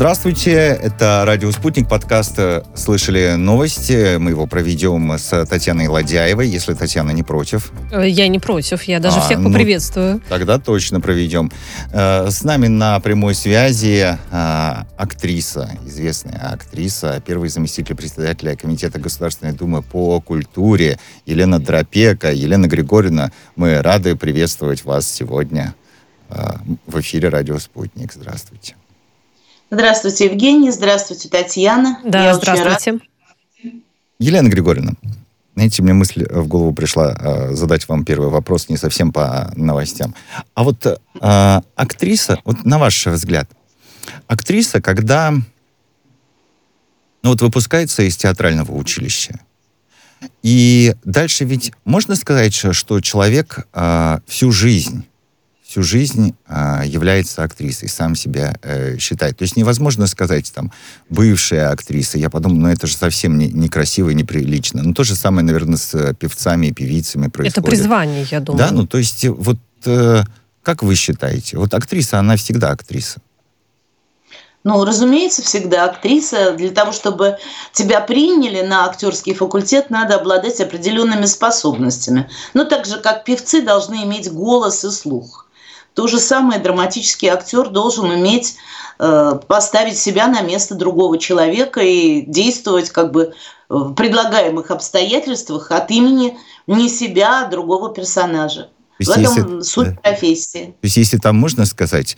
Здравствуйте, это Радио Спутник, подкаст «Слышали новости». Мы его проведем с Татьяной Ладяевой, если Татьяна не против. Я не против, я даже всех поприветствую. Ну, тогда точно проведем. С нами на прямой связи актриса, известная актриса, первый заместитель председателя Комитета Государственной Думы по культуре Елена Драпеко. Елена Григорьевна, мы рады приветствовать вас сегодня в эфире Радио Спутник. Здравствуйте. Здравствуйте, Евгений. Здравствуйте, Татьяна. Да, я здравствуйте. Елена Григорьевна, знаете, мне мысль в голову пришла задать вам первый вопрос не совсем по новостям. А вот актриса, вот на ваш взгляд, актриса, когда выпускается из театрального училища, и дальше ведь можно сказать, что человек всю жизнь является актрисой, сам себя считает. То есть невозможно сказать, там, бывшая актриса. Я подумал, это же совсем некрасиво и неприлично. То же самое, наверное, с певцами и певицами происходит. Это призвание, я думаю. Да, то есть, как вы считаете? Актриса, она всегда актриса. Разумеется, всегда актриса. Для того, чтобы тебя приняли на актерский факультет, надо обладать определенными способностями. Так же, как певцы должны иметь голос и слух. То же самое драматический актер должен уметь поставить себя на место другого человека и действовать в предлагаемых обстоятельствах от имени не себя, а другого персонажа. В этом суть профессии. То есть если там можно сказать,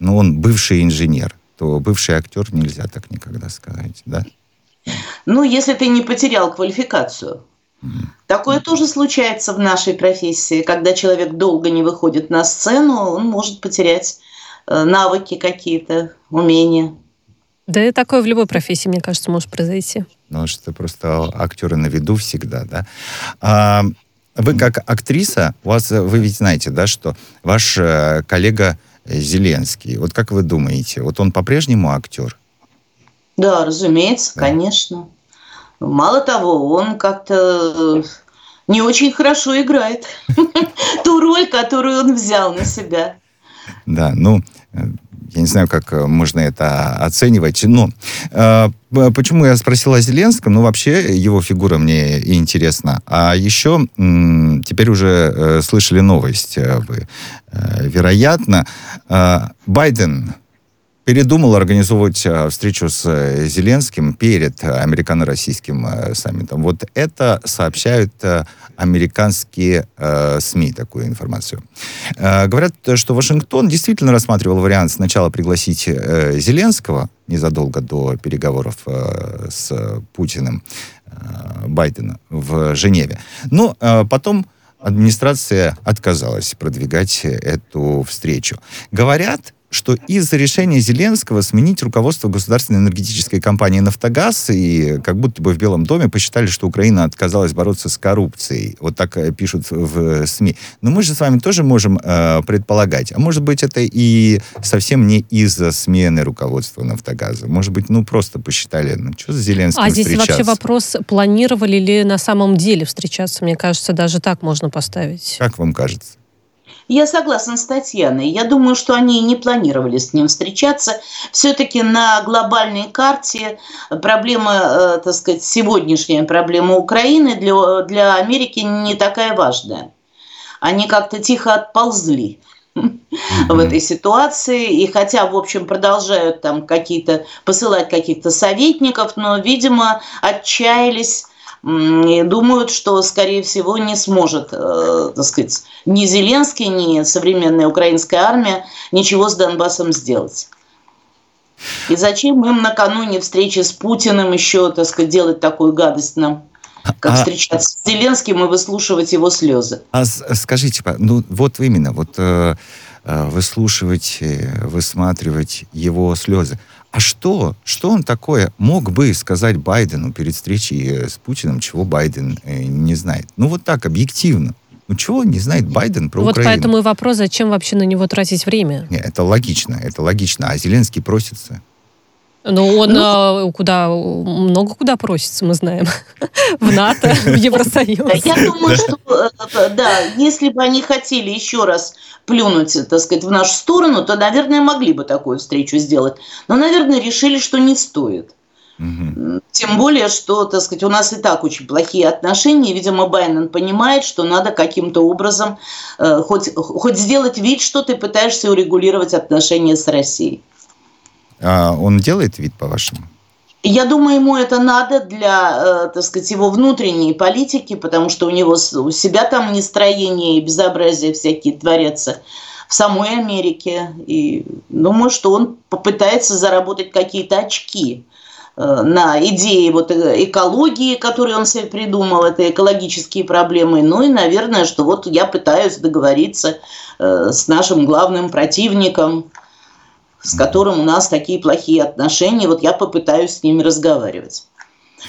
он бывший инженер, то бывший актер нельзя так никогда сказать, да? Если ты не потерял квалификацию. Такое тоже случается в нашей профессии. Когда человек долго не выходит на сцену, он может потерять навыки какие-то, умения. Да и такое в любой профессии, мне кажется, может произойти. Что просто актеры на виду всегда, да? Вы как актриса, вы ведь знаете, да, что ваш коллега Зеленский, как вы думаете, он по-прежнему актер? Да, разумеется, да. Конечно. Мало того, он как-то не очень хорошо играет ту роль, которую он взял на себя. Да, я не знаю, как можно это оценивать, но почему я спросила о Зеленском, вообще его фигура мне интересна. А еще теперь уже слышали новость вы, вероятно, Байден передумал организовывать встречу с Зеленским перед американо-российским саммитом. Это сообщают американские СМИ, такую информацию. Говорят, что Вашингтон действительно рассматривал вариант сначала пригласить Зеленского незадолго до переговоров с Путиным Байдена в Женеве. Но потом администрация отказалась продвигать эту встречу. Говорят, что из-за решения Зеленского сменить руководство государственной энергетической компании «Нафтогаз», и как будто бы в Белом доме посчитали, что Украина отказалась бороться с коррупцией. Так пишут в СМИ. Но мы же с вами тоже можем предполагать. А может быть, это и совсем не из-за смены руководства «Нафтогаза». Может быть, просто посчитали, что с Зеленским встречаться. Здесь вообще вопрос, планировали ли на самом деле встречаться. Мне кажется, даже так можно поставить. Как вам кажется? Я согласна с Татьяной. Я думаю, что они не планировали с ним встречаться. Все-таки на глобальной карте проблема, сегодняшняя проблема Украины для Америки не такая важная. Они как-то тихо отползли в этой ситуации. И хотя, в общем, продолжают посылать каких-то советников, но, видимо, отчаялись. И думают, что, скорее всего, не сможет, ни Зеленский, ни современная украинская армия ничего с Донбассом сделать. И зачем им накануне встречи с Путиным еще, делать такую гадость нам? Как встречаться с Зеленским и выслушивать его слезы? Скажите, выслушивать, высматривать его слезы. А что он такое мог бы сказать Байдену перед встречей с Путиным, чего Байден не знает? Так, объективно. Чего не знает Байден про Украину? Поэтому и вопрос, зачем вообще на него тратить время? Нет, это логично, это логично. А Зеленский просится. Но он много куда просится, мы знаем. В НАТО, в Евросоюз. Я думаю, что да, если бы они хотели еще раз плюнуть, так сказать, в нашу сторону, то, наверное, могли бы такую встречу сделать. Но, наверное, решили, что не стоит. Угу. Тем более, что, так сказать, у нас и так очень плохие отношения. Видимо, Байден понимает, что надо каким-то образом хоть сделать вид, что ты пытаешься урегулировать отношения с Россией. А он делает вид, по-вашему? Я думаю, ему это надо для, так сказать, его внутренней политики, потому что у себя там нестроение и безобразие всякие творятся в самой Америке. И думаю, что он попытается заработать какие-то очки на идеи вот экологии, которые он себе придумал, это экологические проблемы. Ну и, наверное, что вот я пытаюсь договориться с нашим главным противником, с которым у нас такие плохие отношения, вот я попытаюсь с ними разговаривать.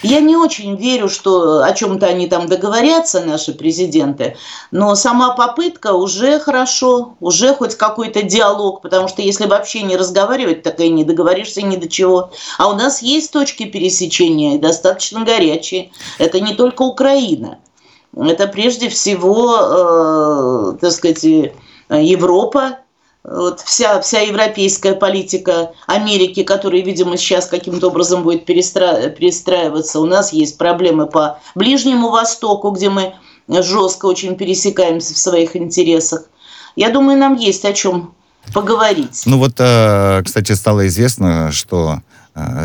Я не очень верю, что о чем-то они там договорятся, наши президенты, но сама попытка уже хорошо, уже хоть какой-то диалог, потому что если вообще не разговаривать, так и не договоришься ни до чего. А у нас есть точки пересечения, и достаточно горячие. Это не только Украина, это прежде всего, так сказать, Европа. Вот вся европейская политика Америки, которая, видимо, сейчас каким-то образом будет перестраиваться. У нас есть проблемы по Ближнему Востоку, где мы жестко очень пересекаемся в своих интересах. Я думаю, нам есть о чем поговорить. Ну вот, кстати, стало известно, что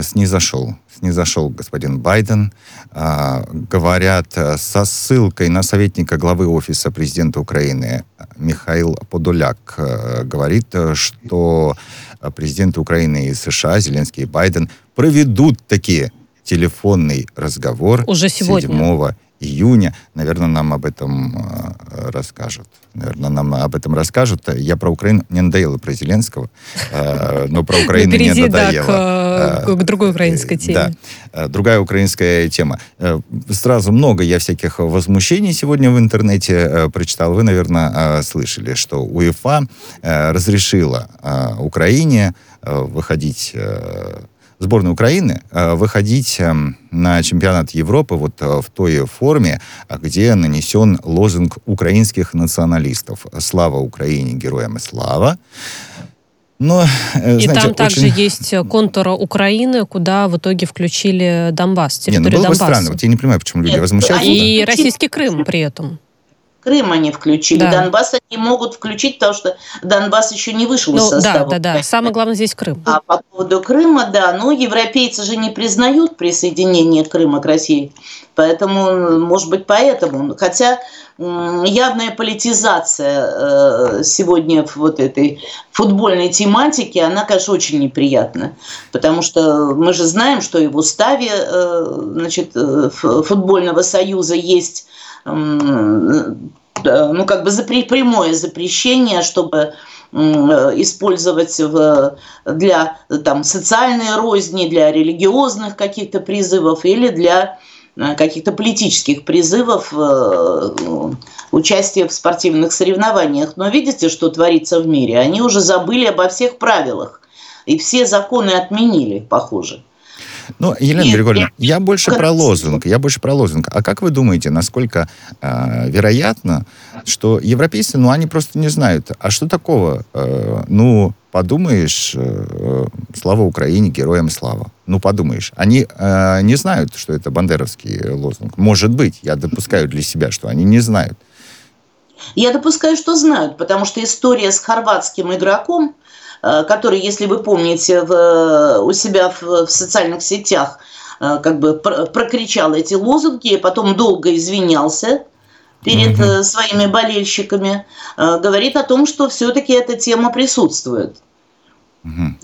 снизошел господин Байден, говорят, со ссылкой на советника главы Офиса президента Украины Михаил Подоляк говорит, что президенты Украины и США, Зеленский и Байден, проведут таки телефонный разговор уже сегодня. 7 июня. Наверное, нам об этом расскажут. Я про Украину не надоела, про Зеленского, но про Украину не надоела. К другой украинской теме. Да, другая украинская тема. Сразу много я всяких возмущений сегодня в интернете прочитал. Вы, наверное, слышали, что УЕФА разрешила Украине выходить... сборной Украины выходить на чемпионат Европы вот в той форме, где нанесен лозунг украинских националистов «Слава Украине, героям и слава». Но, знаете, и там также есть контур Украины, куда в итоге включили Донбасс, территорию Донбасса. Было бы странно, вот я не понимаю, почему люди возмущаются. И российский Крым при этом. Крым они включили, да. Донбасс они могут включить, потому что Донбасс еще не вышел из состава. Да. Самое главное здесь Крым. А по поводу Крыма, да, но европейцы же не признают присоединение Крыма к России, поэтому, может быть, поэтому. Хотя явная политизация сегодня в вот этой футбольной тематике, она, конечно, очень неприятна, потому что мы же знаем, что и в уставе, значит, футбольного союза есть... ну, как бы прямое запрещение, чтобы использовать для там, социальной розни, для религиозных каких-то призывов или для каких-то политических призывов участие в спортивных соревнованиях. Но видите, что творится в мире? Они уже забыли обо всех правилах, и все законы отменили, похоже. Ну, Елена Григорьевна, я больше про лозунг. А как вы думаете, насколько вероятно, что европейцы, они просто не знают, а что такого, подумаешь, слава Украине, героям слава. Ну, подумаешь. Они не знают, что это бандеровский лозунг. Может быть, я допускаю для себя, что они не знают. Я допускаю, что знают, потому что история с хорватским игроком, который, если вы помните, у себя в социальных сетях как бы прокричал эти лозунги, и потом долго извинялся перед своими болельщиками, говорит о том, что все-таки эта тема присутствует.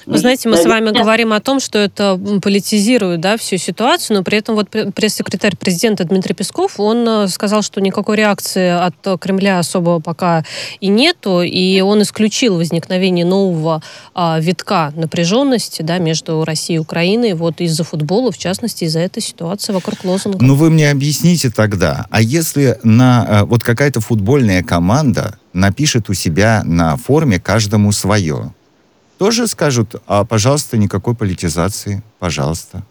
Вы знаете, мы с вами говорим о том, что это политизирует, да, всю ситуацию, но при этом вот пресс-секретарь президента Дмитрий Песков, он сказал, что никакой реакции от Кремля особо пока и нету, и он исключил возникновение нового витка напряженности, да, между Россией и Украиной, вот из-за футбола, в частности, из-за этой ситуации вокруг лозунга. Ну вы мне объясните тогда, а если вот какая-то футбольная команда напишет у себя на форме каждому свое? тоже скажут, а, пожалуйста, никакой политизации, пожалуйста.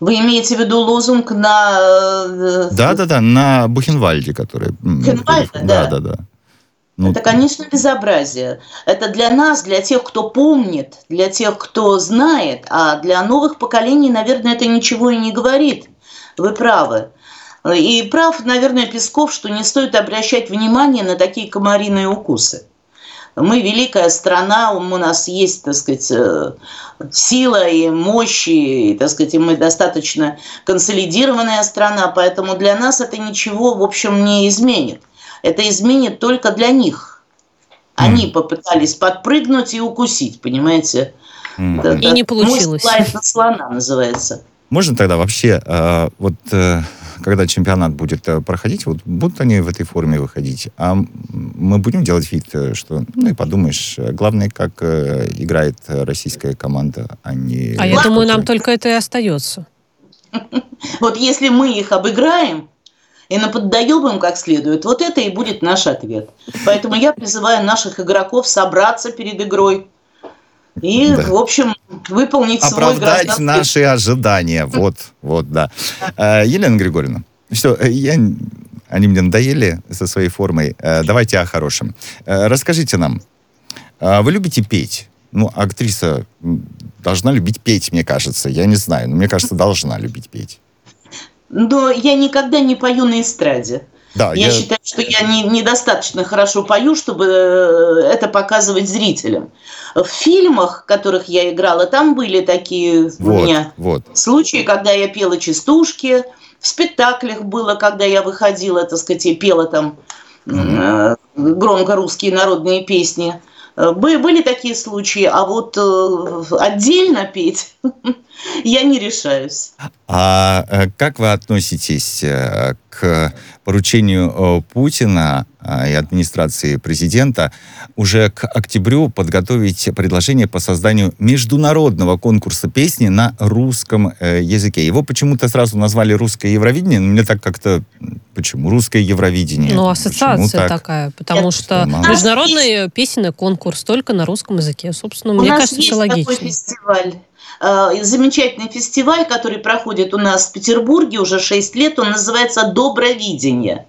Вы имеете в виду лозунг на... Да-да-да, на Бухенвальде, который... Бухенвальда, да. Да-да-да. Ну, это, конечно, безобразие. Это для нас, для тех, кто помнит, для тех, кто знает, а для новых поколений, наверное, это ничего и не говорит. Вы правы. И прав, наверное, Песков, что не стоит обращать внимание на такие комариные укусы. Мы великая страна, у нас есть, так сказать, сила и мощь, и, так сказать, мы достаточно консолидированная страна, поэтому для нас это ничего, в общем, не изменит. Это изменит только для них. Они попытались подпрыгнуть и укусить, понимаете? И не получилось. Мой слайд на слона называется. Можно тогда вообще, вот когда чемпионат будет проходить, вот будут они в этой форме выходить, а мы будем делать вид, что, ну и подумаешь, главное, как играет российская команда, а не... А я думаю, нам только это и остается. Вот если мы их обыграем, и наподдаем им как следует, вот это и будет наш ответ. Поэтому я призываю наших игроков собраться перед игрой и, да, в общем, выполнить свой гражданский... Оправдать наши ожидания. Вот, да. Елена Григорьевна, все, они мне надоели со своей формой. Давайте о хорошем. Расскажите нам, вы любите петь? Ну, актриса должна любить петь, мне кажется. Я не знаю, но мне кажется, должна любить петь. Но я никогда не пою на эстраде. Да, я считаю, что я недостаточно хорошо пою, чтобы это показывать зрителям. В фильмах, в которых я играла, там были такие случаи, когда я пела частушки. В спектаклях было, когда я выходила, так сказать, и пела там громко русские народные песни. Были такие случаи, а вот отдельно петь я не решаюсь. А как вы относитесь к поручению Путина и администрации президента уже к октябрю подготовить предложение по созданию международного конкурса песни на русском языке? Его почему-то сразу назвали «Русское Евровидение», но мне так как-то... Почему? «Русское Евровидение». Ну, ассоциация такая, потому что международный песенный конкурс только на русском языке. Собственно, мне кажется, это логично. У нас есть такой фестиваль. Замечательный фестиваль, который проходит у нас в Петербурге уже 6 лет, он называется «Добровидение».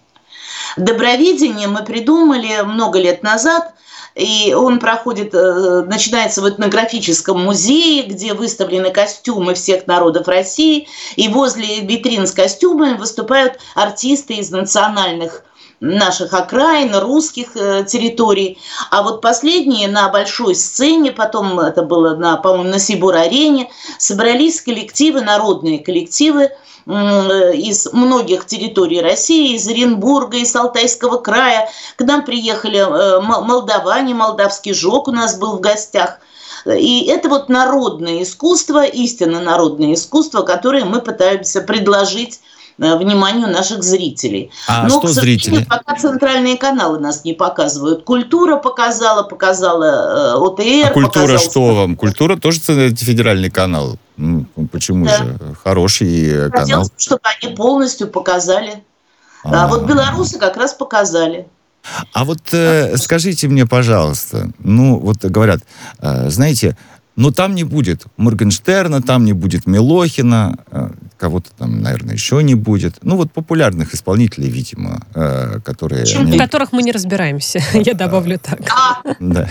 «Добровидение» мы придумали много лет назад, и он проходит, начинается в этнографическом музее, где выставлены костюмы всех народов России, и возле витрин с костюмами выступают артисты из национальных наших окраин, русских территорий. А вот последние на большой сцене, потом это было, по-моему, на Сибур-арене, собрались коллективы, народные коллективы из многих территорий России, из Оренбурга, из Алтайского края. К нам приехали молдаване, молдавский жок у нас был в гостях. И это вот народное искусство, истинно народное искусство, которое мы пытаемся предложить вниманию наших зрителей. Но, к сожалению, пока центральные каналы нас не показывают. Культура показала ОТР. А культура что вам? Культура тоже федеральный канал. Ну, почему же? Хороший канал. Хотелось, чтобы они полностью показали. А вот белорусы как раз показали. А вот скажите мне, пожалуйста, ну вот говорят, знаете, но там не будет Моргенштерна, там не будет Милохина, кого-то там, наверное, еще не будет. Ну, вот популярных исполнителей, видимо, которые... В которых мы не разбираемся, я добавлю так. Да.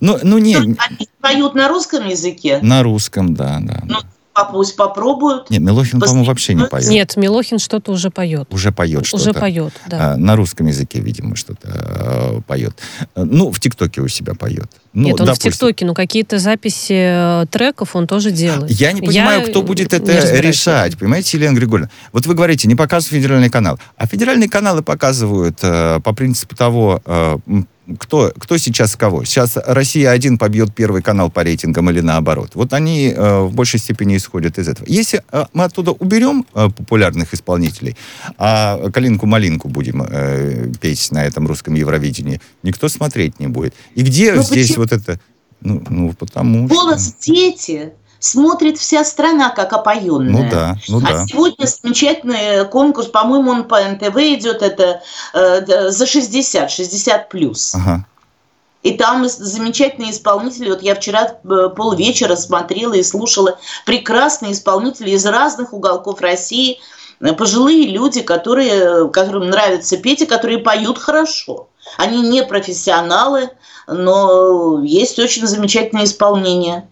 Ну, не... Они поют на русском языке? На русском, да. Ну, пусть попробуют. Нет, Милохин, по-моему, вообще не поет. Нет, Милохин что-то уже поет. Уже поет, да. На русском языке, видимо, что-то поет. Ну, в ТикТоке у себя поет. Ну, нет, он допустим. В ТикТоке, но какие-то записи треков он тоже делает. Я не понимаю, кто будет это решать. Понимаете, Елена Григорьевна? Вот вы говорите, не показывают федеральный канал. А федеральные каналы показывают по принципу того, кто сейчас кого. Сейчас «Россия-1» побьет Первый канал по рейтингам или наоборот. Вот они в большей степени исходят из этого. Если мы оттуда уберем популярных исполнителей, а «Калинку-малинку» будем петь на этом русском Евровидении, никто смотреть не будет. И где здесь почему? Вот это... Ну, потому что... «Голос дети» смотрит вся страна как опоенная. Ну да. Сегодня замечательный конкурс, по-моему, он по НТВ идет, это за 60 плюс. Ага. И там замечательные исполнители. Вот я вчера полвечера смотрела и слушала прекрасные исполнители из разных уголков России. Пожилые люди, которым нравится петь и которые поют хорошо. Они не профессионалы, но есть очень замечательное исполнение.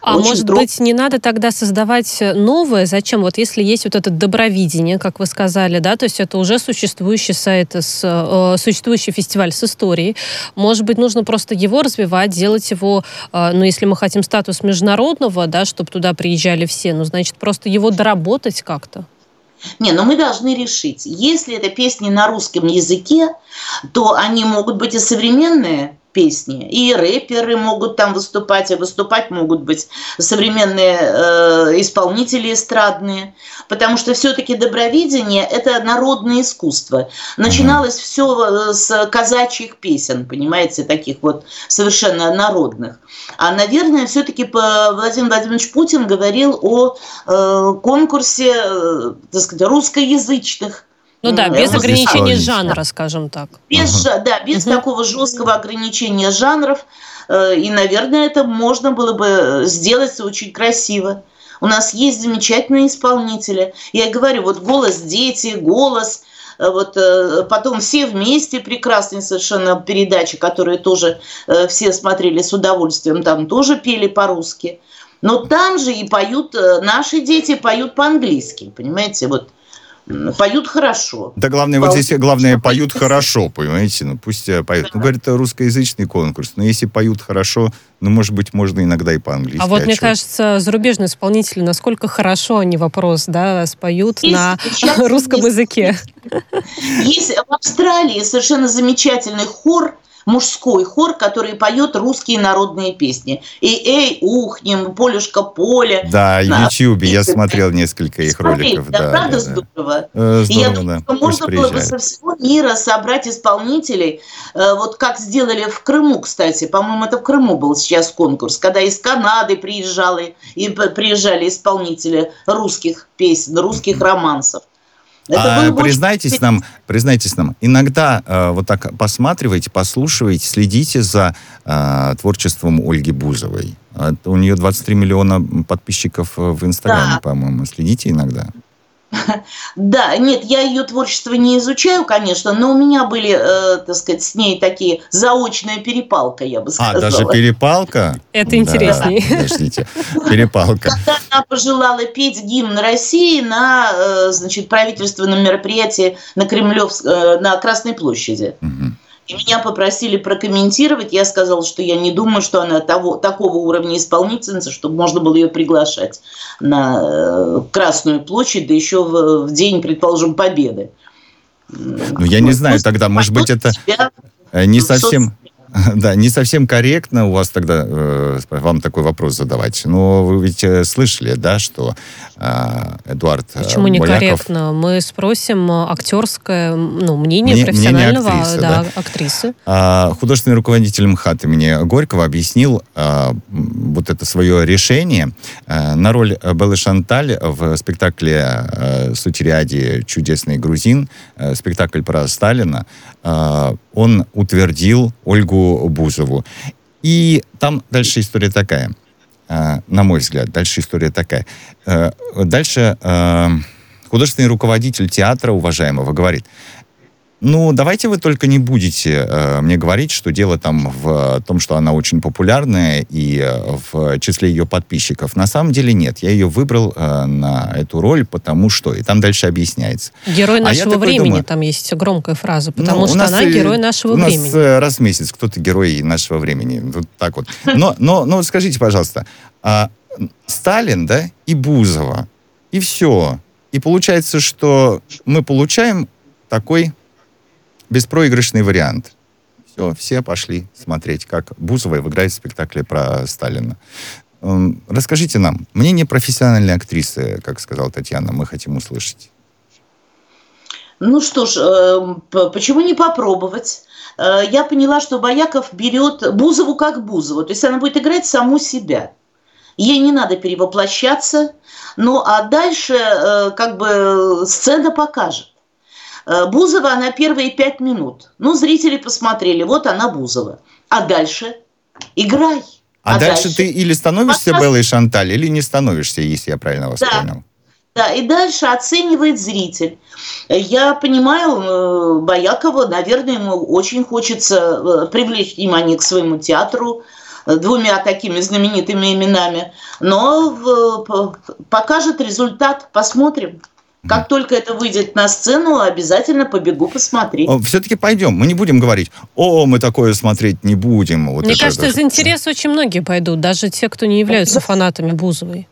А очень может быть, не надо тогда создавать новое? Зачем? Вот если есть вот это Добровидение, как вы сказали, да, то есть это уже существующий сайт, существующий фестиваль с историей. Может быть, нужно просто его развивать, делать его, ну, если мы хотим статус международного, да, чтобы туда приезжали все, ну, значит, просто его доработать как-то. Не, но мы должны решить, если это песни на русском языке, то они могут быть и современные песни, и рэперы могут там выступать, а выступать могут быть современные исполнители эстрадные, потому что все-таки Добровидение – это народное искусство. Начиналось все с казачьих песен, понимаете, таких вот совершенно народных. А, наверное, все-таки Владимир Владимирович Путин говорил о конкурсе, так сказать, русскоязычных. Ну да, без ограничения жанра, скажем так. Без такого жесткого ограничения жанров. И, наверное, это можно было бы сделать очень красиво. У нас есть замечательные исполнители. Я говорю, вот «Голос дети», «Голос», вот потом «Все вместе», прекрасные совершенно передачи, которые тоже все смотрели с удовольствием, там тоже пели по-русски. Но там же и поют, наши дети поют по-английски, понимаете, вот. Поют хорошо. Да, главное, вот здесь главное, поют хорошо, понимаете? Ну, пусть поют. Ну, говорит, русскоязычный конкурс, но если поют хорошо, ну, может быть, можно иногда и по-английски. А вот, мне кажется, зарубежные исполнители, насколько хорошо они вопрос, да, споют на русском языке. Есть в Австралии совершенно замечательный хор, мужской хор, который поет русские народные песни. И «Эй, ухнем», «Полюшка, поле». Да, в Ютьюбе я смотрел несколько их роликов. Да, правда, здорово. И я думаю, что можно было бы со всего мира собрать исполнителей, вот как сделали в Крыму, кстати, по-моему, это в Крыму был сейчас конкурс, когда из Канады приезжали исполнители русских песен, русских романсов. Признайтесь нам, иногда вот так посматривайте, послушивайте, следите за творчеством Ольги Бузовой. У нее 23 миллиона подписчиков в Инстаграме, да, по-моему. Следите иногда. Да, нет, я ее творчество не изучаю, конечно, но у меня были, так сказать, с ней такие заочная перепалка, я бы сказала. А, даже перепалка? Это интереснее. Да, подождите, перепалка. Когда она пожелала петь гимн России на, значит, правительственном мероприятии на Красной площади. Угу. И меня попросили прокомментировать, я сказала, что я не думаю, что она такого уровня исполнительница, чтобы можно было ее приглашать на Красную площадь, да еще в день, предположим, Победы. Ну, я не знаю тогда, может быть, это не совсем корректно у вас тогда, вам такой вопрос задавать. Но вы ведь слышали, да, что Эдуард Моляков... Почему некорректно? Мы спросим актерское мнение профессионального актрисы, актрисы. Художественный руководитель МХАТ имени Горького объяснил вот это свое решение на роль Беллы Шанталь в спектакле «Сутириади. Чудесный грузин», спектакль про Сталина. Он утвердил Ольгу Бузову. И там дальше история такая. На мой взгляд, дальше история такая. Дальше художественный руководитель театра уважаемого говорит: ну, давайте вы только не будете мне говорить, что дело там в том, что она очень популярная и в числе ее подписчиков. На самом деле нет. Я ее выбрал на эту роль, потому что... И там дальше объясняется. Герой нашего времени, думаю, там есть громкая фраза, потому что она герой нашего времени. У нас раз в месяц кто-то герой нашего времени. Вот так вот. Но скажите, пожалуйста, Сталин, да, и Бузова, и все. И получается, что мы получаем такой... беспроигрышный вариант. Все пошли смотреть, как Бузова играет в спектакле про Сталина. Расскажите нам, мнение профессиональной актрисы, как сказала Татьяна, мы хотим услышать. Ну что ж, почему не попробовать? Я поняла, что Бояков берет Бузову как Бузову, то есть она будет играть саму себя. Ей не надо перевоплощаться, ну а дальше как бы сцена покажет. Бузова, она первые 5 минут. Ну, зрители посмотрели, вот она Бузова. а дальше играй. А дальше ты или становишься Беллой Шанталь, или не становишься, если я правильно вас понял. Да, и дальше оценивает зритель. Я понимаю, Боякова, наверное, ему очень хочется привлечь внимание к своему театру двумя такими знаменитыми именами. Но покажет результат, посмотрим. Как только это выйдет на сцену, обязательно побегу посмотреть. Все-таки пойдем. Мы не будем говорить, мы такое смотреть не будем. Вот мне кажется, из интереса очень многие пойдут, даже те, кто не являются фанатами Бузовой.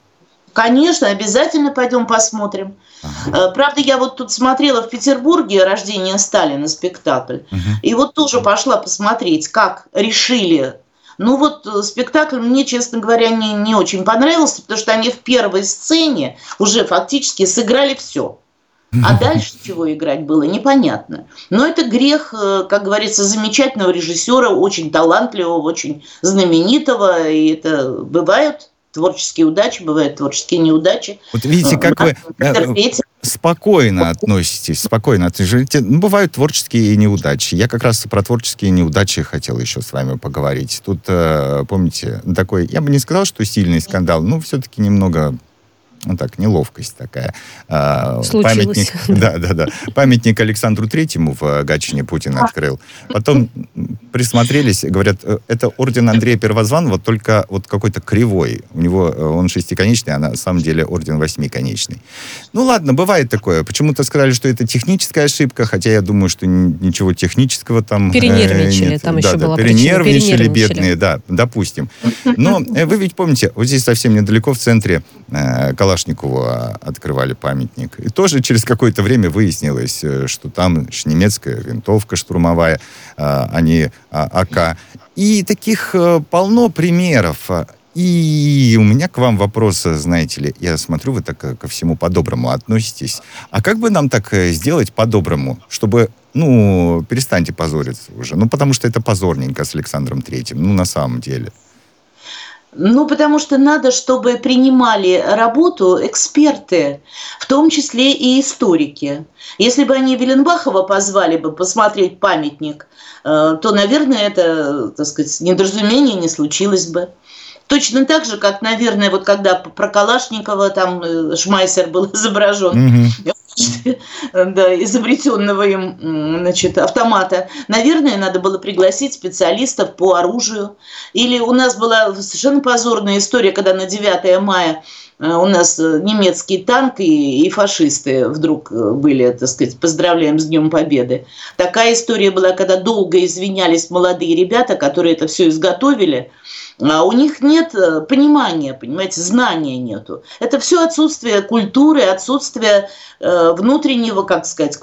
Конечно, обязательно пойдем посмотрим. Ага. Правда, я вот тут смотрела в Петербурге «Рождение Сталина» спектакль. Ага. И вот тоже пошла посмотреть, как решили. Ну вот спектакль мне, честно говоря, не очень понравился, потому что они в первой сцене уже фактически сыграли все. А дальше чего играть было, непонятно. Но это грех, как говорится, замечательного режиссера, очень талантливого, очень знаменитого. И это бывают творческие удачи, бывают творческие неудачи. Вот видите, как вы спокойно относитесь. Бывают творческие неудачи. Я как раз про творческие неудачи хотел еще с вами поговорить. Тут, помните, такой, я бы не сказал, что сильный скандал, но все-таки немного... Ну так, неловкость такая. Случилось. Памятник Александру Третьему в Гатчине Путин открыл. Потом присмотрелись, говорят, это орден Андрея Первозванного, вот только вот какой-то кривой. У него он шестиконечный, а на самом деле орден восьмиконечный. Ну ладно, бывает такое. Почему-то сказали, что это техническая ошибка, хотя я думаю, что ничего технического там нет. Там еще была перенервничали бедные, допустим. Но вы ведь помните, вот здесь совсем недалеко в центре Калашникову открывали памятник. И тоже через какое-то время выяснилось, что там немецкая винтовка штурмовая, а не АК. И таких полно примеров. И у меня к вам вопрос, знаете ли, я смотрю, вы так ко всему по-доброму относитесь. А как бы нам так сделать по-доброму, чтобы, перестаньте позориться уже? Потому что это позорненько с Александром Третьим, на самом деле. Потому что надо, чтобы принимали работу эксперты, в том числе и историки. Если бы они Веленбахова позвали бы посмотреть памятник, то, наверное, это, так сказать, недоразумение не случилось бы. Точно так же, как, наверное, вот когда про Калашникова там Шмайсер был изображен, изобретенного им автомата, наверное, надо было пригласить специалистов по оружию. Или у нас была совершенно позорная история, когда на 9 мая у нас немецкий танк и фашисты вдруг были, так сказать, поздравляем с Днем Победы. Такая история была, когда долго извинялись молодые ребята, которые это все изготовили, а у них нет понимания, понимаете, знания нету. Это все отсутствие культуры, отсутствие внутреннего, как сказать,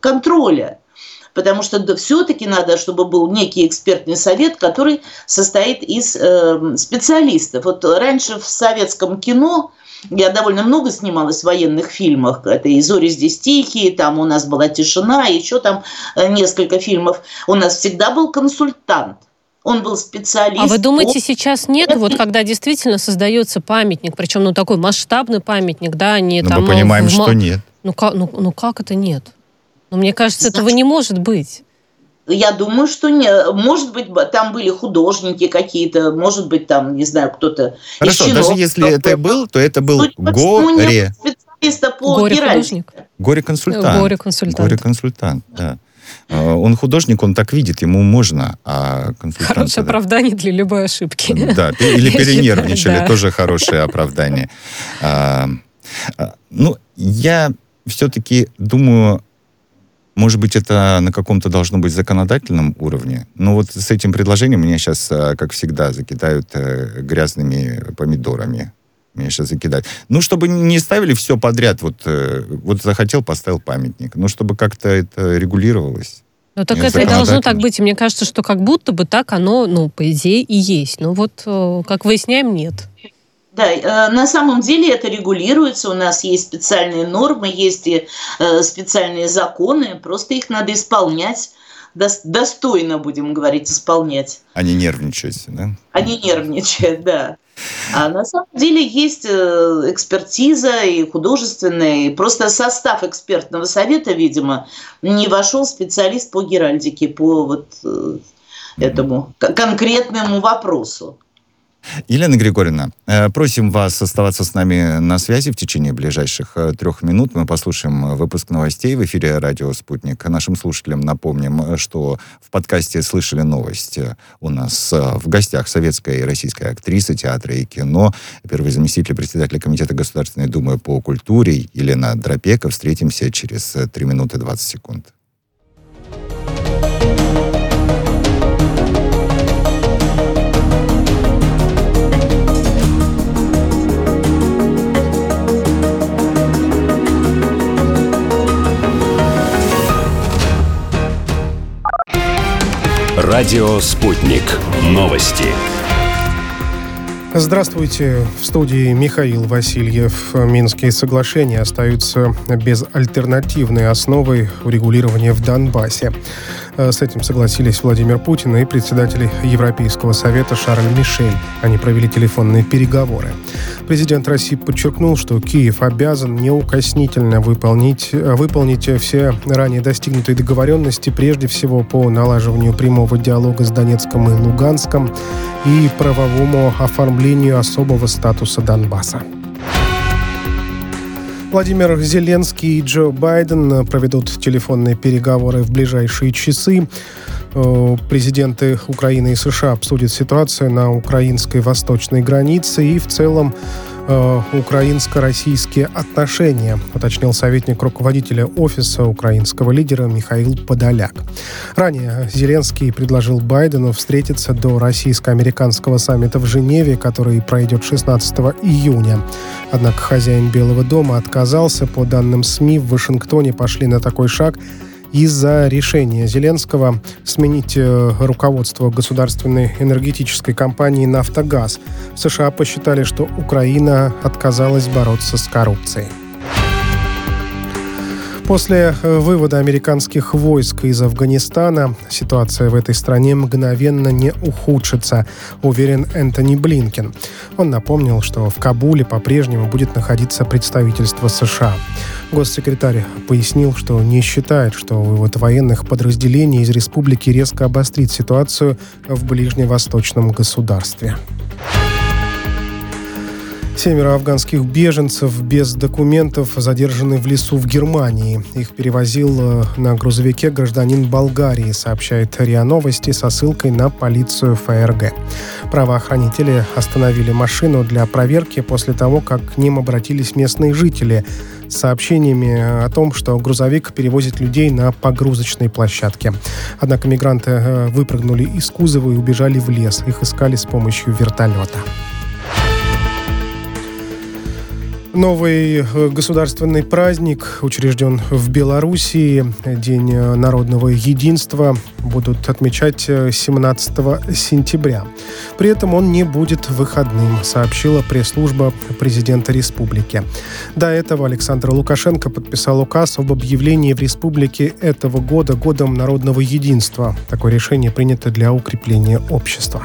контроля. Потому что все-таки надо, чтобы был некий экспертный совет, который состоит из специалистов. Вот раньше в советском кино я довольно много снималась в военных фильмах. Это «И зори здесь тихие», там у нас была «Тишина», еще там несколько фильмов. У нас всегда был консультант. Он был специалист. А вы думаете, сейчас нет? Вот когда действительно создается памятник, причем такой масштабный памятник, да, не там... Мы понимаем, что нет. Как это нет? Но мне кажется, этого не может быть. Я думаю, что нет. Может быть, там были художники какие-то, может быть, там, не знаю, кто-то... Хорошо, даже если это был, то это был горе. Горе-художник. Горе-консультант. Горе-консультант, да. Он художник, он так видит, ему можно, а консультант... Хорошее оправдание для любой ошибки. Да, или перенервничали, тоже хорошее оправдание. Я все-таки думаю... Может быть, это на каком-то должно быть законодательном уровне. Но вот с этим предложением меня сейчас, как всегда, закидают грязными помидорами. Меня сейчас закидают. Чтобы не ставили все подряд. Вот захотел, поставил памятник. Чтобы как-то это регулировалось. Так это и должно так быть. И мне кажется, что как будто бы так оно, по идее, и есть. Но вот, как выясняем, нет. Да, на самом деле это регулируется, у нас есть специальные нормы, есть и специальные законы, просто их надо исполнять, достойно, будем говорить, исполнять. Они нервничают, да? Они нервничают, да. А на самом деле есть экспертиза и художественная, и просто состав экспертного совета, видимо, не вошел специалист по геральдике, по этому конкретному вопросу. Елена Григорьевна, просим вас оставаться с нами на связи в течение ближайших 3 минут. Мы послушаем выпуск новостей в эфире «Радио Спутник». Нашим слушателям напомним, что в подкасте «Слышали новости» у нас в гостях советская и российская актриса театра и кино, первый заместитель председателя Комитета Государственной Думы по культуре Елена Драпеко. Встретимся через 3 минуты 20 секунд. Радио «Спутник». Новости. Здравствуйте. В студии Михаил Васильев. Минские соглашения остаются безальтернативной основой урегулирования в Донбассе. С этим согласились Владимир Путин и председатель Европейского совета Шарль Мишель. Они провели телефонные переговоры. Президент России подчеркнул, что Киев обязан неукоснительно выполнить все ранее достигнутые договоренности, прежде всего по налаживанию прямого диалога с Донецком и Луганском и правовому оформлению особого статуса Донбасса. Владимир Зеленский и Джо Байден проведут телефонные переговоры в ближайшие часы. Президенты Украины и США обсудят ситуацию на украинской восточной границе и в целом украинско-российские отношения, уточнил советник руководителя офиса украинского лидера Михаил Подоляк. Ранее Зеленский предложил Байдену встретиться до российско-американского саммита в Женеве, который пройдет 16 июня. Однако хозяин Белого дома отказался. По данным СМИ, в Вашингтоне пошли на такой шаг из-за решения Зеленского сменить руководство государственной энергетической компании «Нафтогаз». В США посчитали, что Украина отказалась бороться с коррупцией. После вывода американских войск из Афганистана ситуация в этой стране мгновенно не ухудшится, уверен Энтони Блинкен. Он напомнил, что в Кабуле по-прежнему будет находиться представительство США. Госсекретарь пояснил, что не считает, что вывод военных подразделений из республики резко обострит ситуацию в ближневосточном государстве. 7 афганских беженцев без документов задержаны в лесу в Германии. Их перевозил на грузовике гражданин Болгарии, сообщает РИА Новости со ссылкой на полицию ФРГ. Правоохранители остановили машину для проверки после того, как к ним обратились местные жители с сообщениями о том, что грузовик перевозит людей на погрузочной площадке. Однако мигранты выпрыгнули из кузова и убежали в лес. Их искали с помощью вертолета. Новый государственный праздник учрежден в Белоруссии. День народного единства будут отмечать 17 сентября. При этом он не будет выходным, сообщила пресс-служба президента республики. До этого Александр Лукашенко подписал указ об объявлении в республике этого года годом народного единства. Такое решение принято для укрепления общества.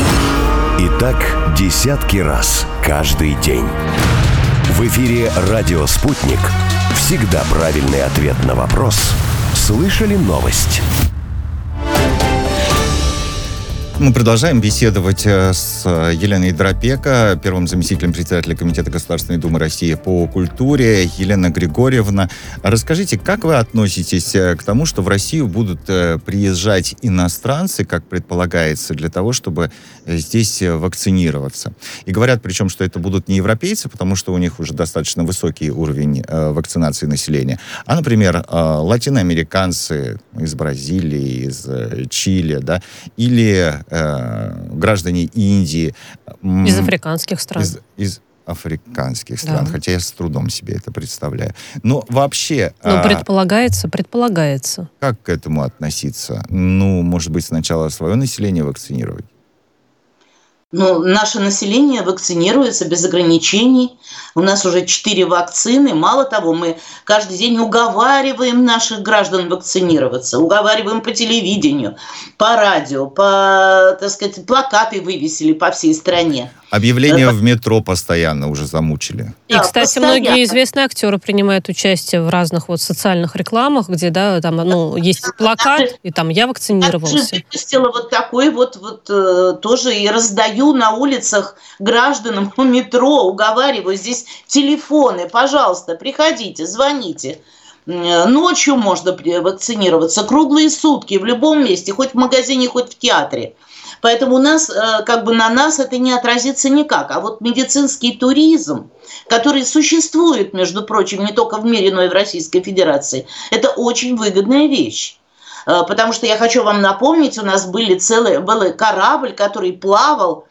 И так десятки раз каждый день. В эфире «Радио Спутник». Всегда правильный ответ на вопрос. Слышали новость? Мы продолжаем беседовать с Еленой Драпеко, первым заместителем председателя Комитета Государственной Думы России по культуре. Елена Григорьевна, расскажите, как вы относитесь к тому, что в Россию будут приезжать иностранцы, как предполагается, для того, чтобы здесь вакцинироваться? И говорят, причем, что это будут не европейцы, потому что у них уже достаточно высокий уровень вакцинации населения, а, например, латиноамериканцы из Бразилии, из Чили, да, или граждане Индии. Из африканских стран. Из африканских стран, да. Хотя я с трудом себе это представляю. Но вообще... Но предполагается. Как к этому относиться? Ну, может быть, сначала свое население вакцинировать? Ну, наше население вакцинируется без ограничений. У нас уже 4 вакцины. Мало того, мы каждый день уговариваем наших граждан вакцинироваться. Уговариваем по телевидению, по радио, по, так сказать, плакаты вывесили по всей стране. Объявления в метро постоянно уже замучили. И, кстати, многие известные актеры принимают участие в разных вот социальных рекламах, где, да, там, ну, есть плакат, и там «Я вакцинировался». Я же выпустила вот такой вот тоже и раздаю на улицах гражданам у метро, уговариваю, здесь телефоны, пожалуйста, приходите, звоните. Ночью можно вакцинироваться, круглые сутки, в любом месте, хоть в магазине, хоть в театре. Поэтому у нас, как бы на нас это не отразится никак. А вот медицинский туризм, который существует, между прочим, не только в мире, но и в Российской Федерации, это очень выгодная вещь. Потому что я хочу вам напомнить, у нас был корабль, который плавал,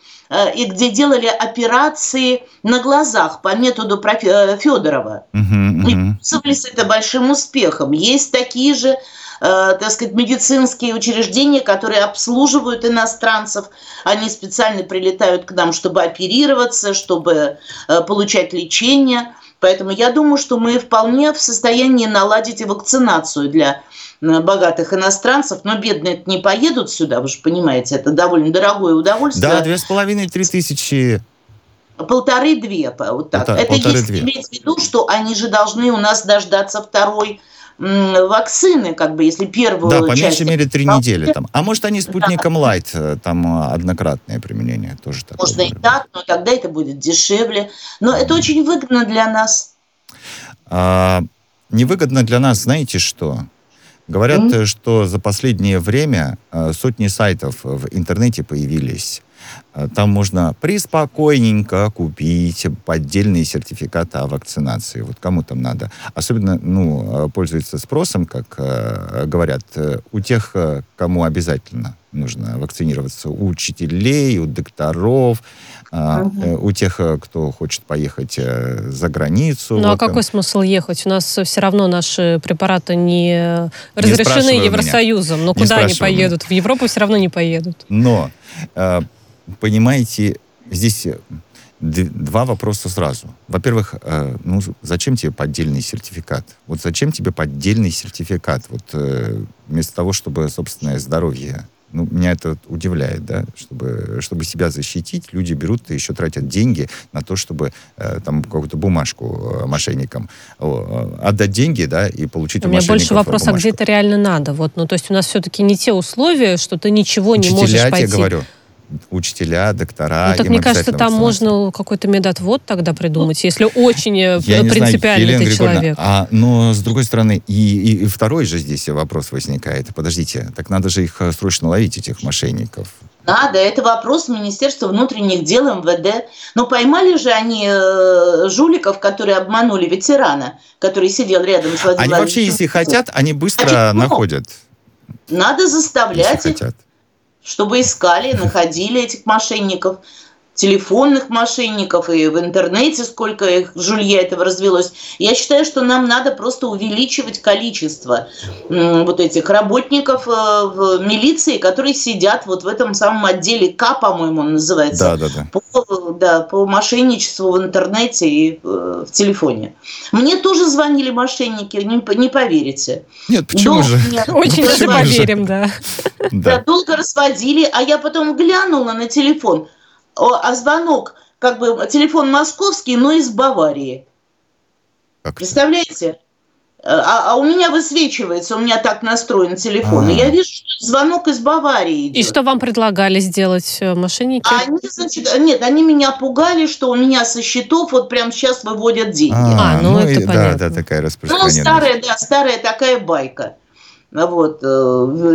и где делали операции на глазах по методу Федорова. И пользовались это большим успехом. Есть такие же, так сказать, медицинские учреждения, которые обслуживают иностранцев. Они специально прилетают к нам, чтобы оперироваться, чтобы получать лечение. Поэтому я думаю, что мы вполне в состоянии наладить и вакцинацию для богатых иностранцев. Но бедные не поедут сюда, вы же понимаете, это довольно дорогое удовольствие. Да, 2,5-3 тысячи. 1,5-2, вот так. Это если иметь в виду, что они же должны у нас дождаться второй вакцины, как бы, если первую часть... Да, по меньшей мере 3 недели там. А может, они спутником Лайт, там однократное применение тоже такое. Можно и так, но тогда это будет дешевле. Но это очень выгодно для нас. Невыгодно для нас, знаете что? Говорят, что за последнее время сотни сайтов в интернете появились. Там можно приспокойненько купить поддельные сертификаты о вакцинации. Вот кому там надо. Особенно, ну, пользуется спросом, как говорят, у тех, кому обязательно нужно вакцинироваться. У учителей, у докторов, у тех, кто хочет поехать за границу. Ну, вот а какой смысл ехать? У нас все равно наши препараты не разрешены Евросоюзом. Но куда они поедут? В Европу все равно не поедут. Но... Понимаете, здесь 2 вопроса сразу. Во-первых, ну, зачем тебе поддельный сертификат? Вот зачем тебе поддельный сертификат? Вот вместо того, чтобы собственное здоровье... Ну, меня это удивляет, да? Чтобы себя защитить, люди берут и еще тратят деньги на то, чтобы там какую-то бумажку мошенникам отдать деньги, да, и получить у мошенников бумажку. У меня больше вопрос, а где это реально надо? Вот, ну, то есть у нас все-таки не те условия, что ты ничего не можешь пойти... Учителя, доктора. Ну, так мне кажется, там можно какой-то медотвод тогда придумать, если очень принципиальный ты человек. Но, с другой стороны, и второй же здесь вопрос возникает. Подождите, так надо же их срочно ловить, этих мошенников. Надо, это вопрос Министерства внутренних дел, МВД. Но поймали же они жуликов, которые обманули ветерана, который сидел рядом с Владимиром. Они вообще, если хотят, они быстро находят. Надо заставлять их. Чтобы искали, находили этих мошенников, телефонных мошенников, и в интернете сколько их жулья этого развелось. Я считаю, что нам надо просто увеличивать количество вот этих работников в милиции, которые сидят вот в этом самом отделе К, по-моему, он называется, да. По мошенничеству в интернете и в телефоне. Мне тоже звонили мошенники, не поверите. Нет, почему же? Очень даже поверим, да. Да, долго разводили, а я потом глянула на телефон, а звонок, как бы, телефон московский, но из Баварии. Как представляете? А у меня высвечивается, у меня так настроен телефон. И я вижу, что звонок из Баварии идет. И что вам предлагали сделать мошенники? Они меня пугали, что у меня со счетов вот прямо сейчас выводят деньги. Это понятно. Да, такая распространенная. Старая такая байка. Вот.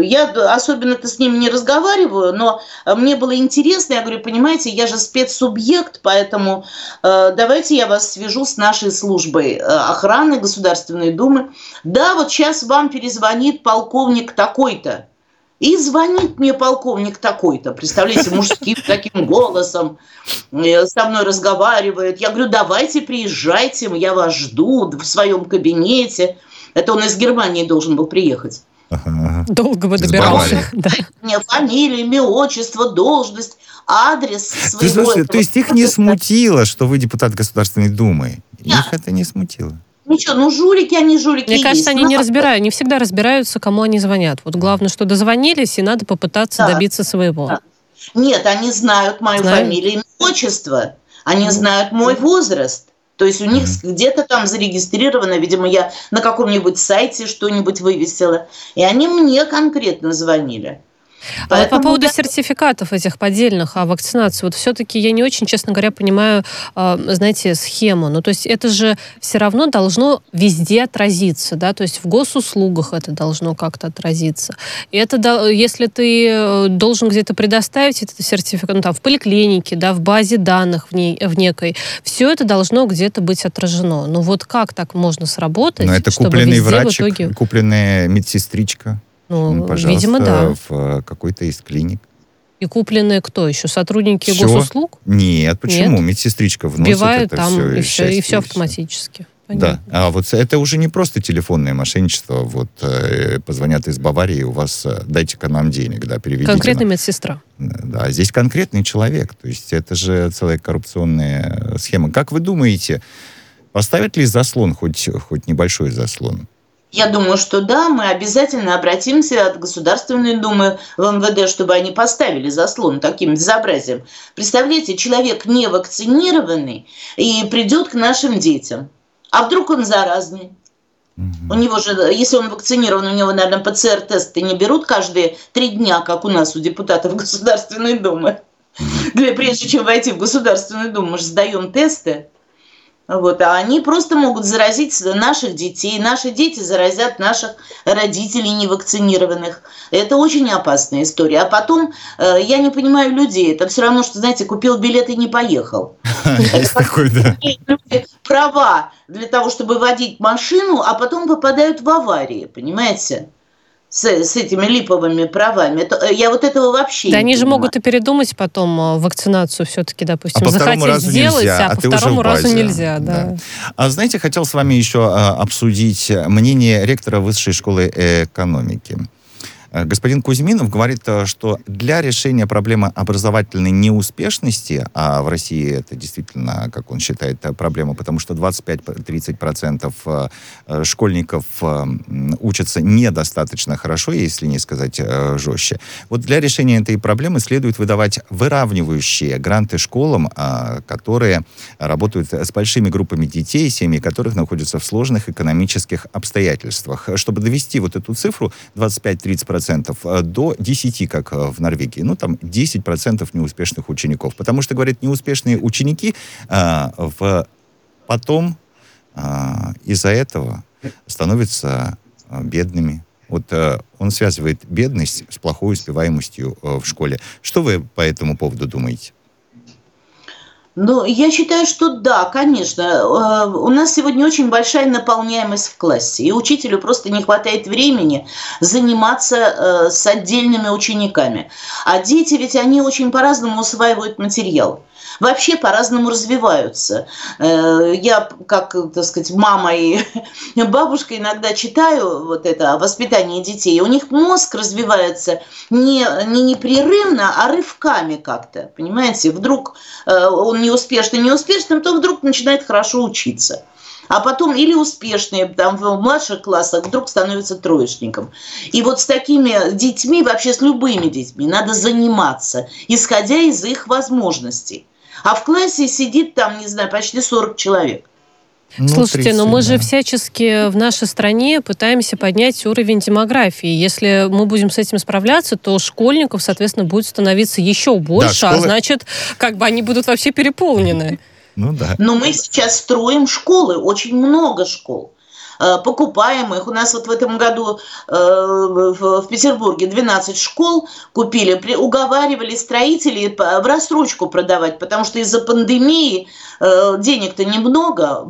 Я особенно-то с ним не разговариваю, но мне было интересно, я говорю, понимаете, я же спецсубъект, поэтому давайте я вас свяжу с нашей службой охраны Государственной Думы. Да, вот сейчас вам перезвонит полковник такой-то. И звонит мне полковник такой-то, представляете, мужским таким голосом, со мной разговаривает. Я говорю, давайте приезжайте, я вас жду в своем кабинете. Это он из Германии должен был приехать. Долго бы добирался. Да. Фамилия, имя, отчество, должность, адрес своего... То есть их не смутило, что вы депутат Государственной Думы? Их это не смутило? Ничего, ну жулики, они жулики. Мне кажется, есть. Они не разбирают, не всегда разбираются, кому они звонят. Вот главное, что дозвонились, и надо попытаться добиться своего. Да. Нет, они знают мою фамилию, имя, отчество, они знают мой возраст. То есть у них где-то там зарегистрировано, видимо, я на каком-нибудь сайте что-нибудь вывесила. И они мне конкретно звонили. Поэтому... А вот по поводу сертификатов этих поддельных о вакцинации, вот все-таки я не очень, честно говоря, понимаю, знаете, схему. Ну, то есть это же все равно должно везде отразиться, да, то есть в госуслугах это должно как-то отразиться. И это, если ты должен где-то предоставить этот сертификат, ну, там, в поликлинике, да, в базе данных в некой, все это должно где-то быть отражено. Ну, вот как так можно сработать, чтобы везде в итоге... Но это купленный врачик, купленная медсестричка. Ну, видимо, да. В какой-то из клиник. И купленные кто еще? Сотрудники госуслуг? Нет, почему? Нет. Медсестричка вносит вбивает это там все. И все, счастье, и все автоматически. Понятно. Да. А вот это уже не просто телефонное мошенничество. Вот позвонят из Баварии, у вас дайте-ка нам денег, да, переведите. Конкретная медсестра. Да, здесь конкретный человек. То есть это же целая коррупционная схема. Как вы думаете, поставят ли заслон, хоть небольшой заслон? Я думаю, что да, мы обязательно обратимся от Государственной Думы в МВД, чтобы они поставили заслон таким безобразием. Представляете, человек не вакцинированный и придет к нашим детям. А вдруг он заразный? У него же, если он вакцинирован, у него, наверное, ПЦР-тесты не берут каждые 3 дня, как у нас у депутатов Государственной Думы. Прежде чем войти в Государственную Думу, мы же сдаем тесты. Вот, а они просто могут заразить наших детей. Наши дети заразят наших родителей невакцинированных. Это очень опасная история. А потом, я не понимаю людей. Это все равно, что, знаете, купил билет и не поехал. Есть такой, да. Люди права для того, чтобы водить машину, а потом попадают в аварии, понимаете? С этими липовыми правами. Я вот этого вообще не понимаю. Да они же могут и передумать потом вакцинацию все-таки, допустим, захотеть сделать, а по второму разу нельзя. Да. А знаете, хотел с вами еще обсудить мнение ректора Высшей школы экономики. Господин Кузьминов говорит, что для решения проблемы образовательной неуспешности, а в России это действительно, как он считает, проблема, потому что 25-30% школьников учатся недостаточно хорошо, если не сказать жестче. Вот для решения этой проблемы следует выдавать выравнивающие гранты школам, которые работают с большими группами детей, семьи которых находятся в сложных экономических обстоятельствах. Чтобы довести вот эту цифру 25-30%, до 10, как в Норвегии. Ну, там 10% неуспешных учеников. Потому что, говорят, неуспешные ученики потом из-за этого становятся бедными. Вот он связывает бедность с плохой успеваемостью в школе. Что вы по этому поводу думаете? Ну, я считаю, что да, конечно. У нас сегодня очень большая наполняемость в классе. И учителю просто не хватает времени заниматься с отдельными учениками. А дети ведь, они очень по-разному усваивают материал. Вообще по-разному развиваются. Я, как, так сказать, мама и бабушка иногда читаю вот это о воспитании детей. У них мозг развивается не непрерывно, а рывками как-то. Понимаете? Вдруг он неуспешным, то вдруг начинает хорошо учиться. А потом или успешные, там в младших классах вдруг становятся троечником. И вот с такими детьми, вообще с любыми детьми, надо заниматься, исходя из их возможностей. А в классе сидит там, не знаю, почти 40 человек. Ну, слушайте, 30, но мы же всячески в нашей стране пытаемся поднять уровень демографии. Если мы будем с этим справляться, то школьников, соответственно, будет становиться еще больше, да, школы... а значит, как бы они будут вообще переполнены. Ну, да. Но мы сейчас строим школы, очень много школ. Покупаем их. У нас вот в этом году в Петербурге 12 школ купили, уговаривали строителей в рассрочку продавать, потому что из-за пандемии денег-то немного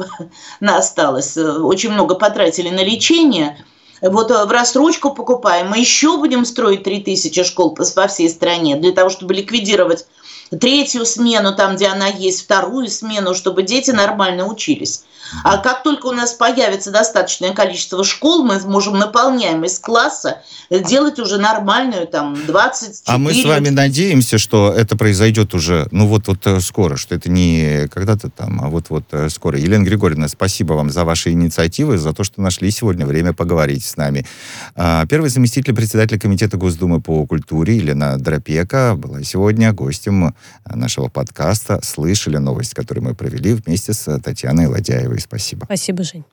осталось, очень много потратили на лечение. вот в рассрочку покупаем, мы еще будем строить 3000 школ по всей стране для того, чтобы ликвидировать третью смену, там, где она есть, вторую смену, чтобы дети нормально учились. А как только у нас появится достаточное количество школ, мы можем наполняемость класса делать уже нормальную, там, 24. А мы с вами надеемся, что это произойдет уже, ну, вот-вот скоро, что это не когда-то там, а вот-вот скоро. Елена Григорьевна, спасибо вам за ваши инициативы, за то, что нашли сегодня время поговорить с нами. Первый заместитель председателя Комитета Госдумы по культуре Елена Драпеко была сегодня гостем нашего подкаста. Слышали новость, которую мы провели вместе с Татьяной Ладяевой. Спасибо. Спасибо, Жень.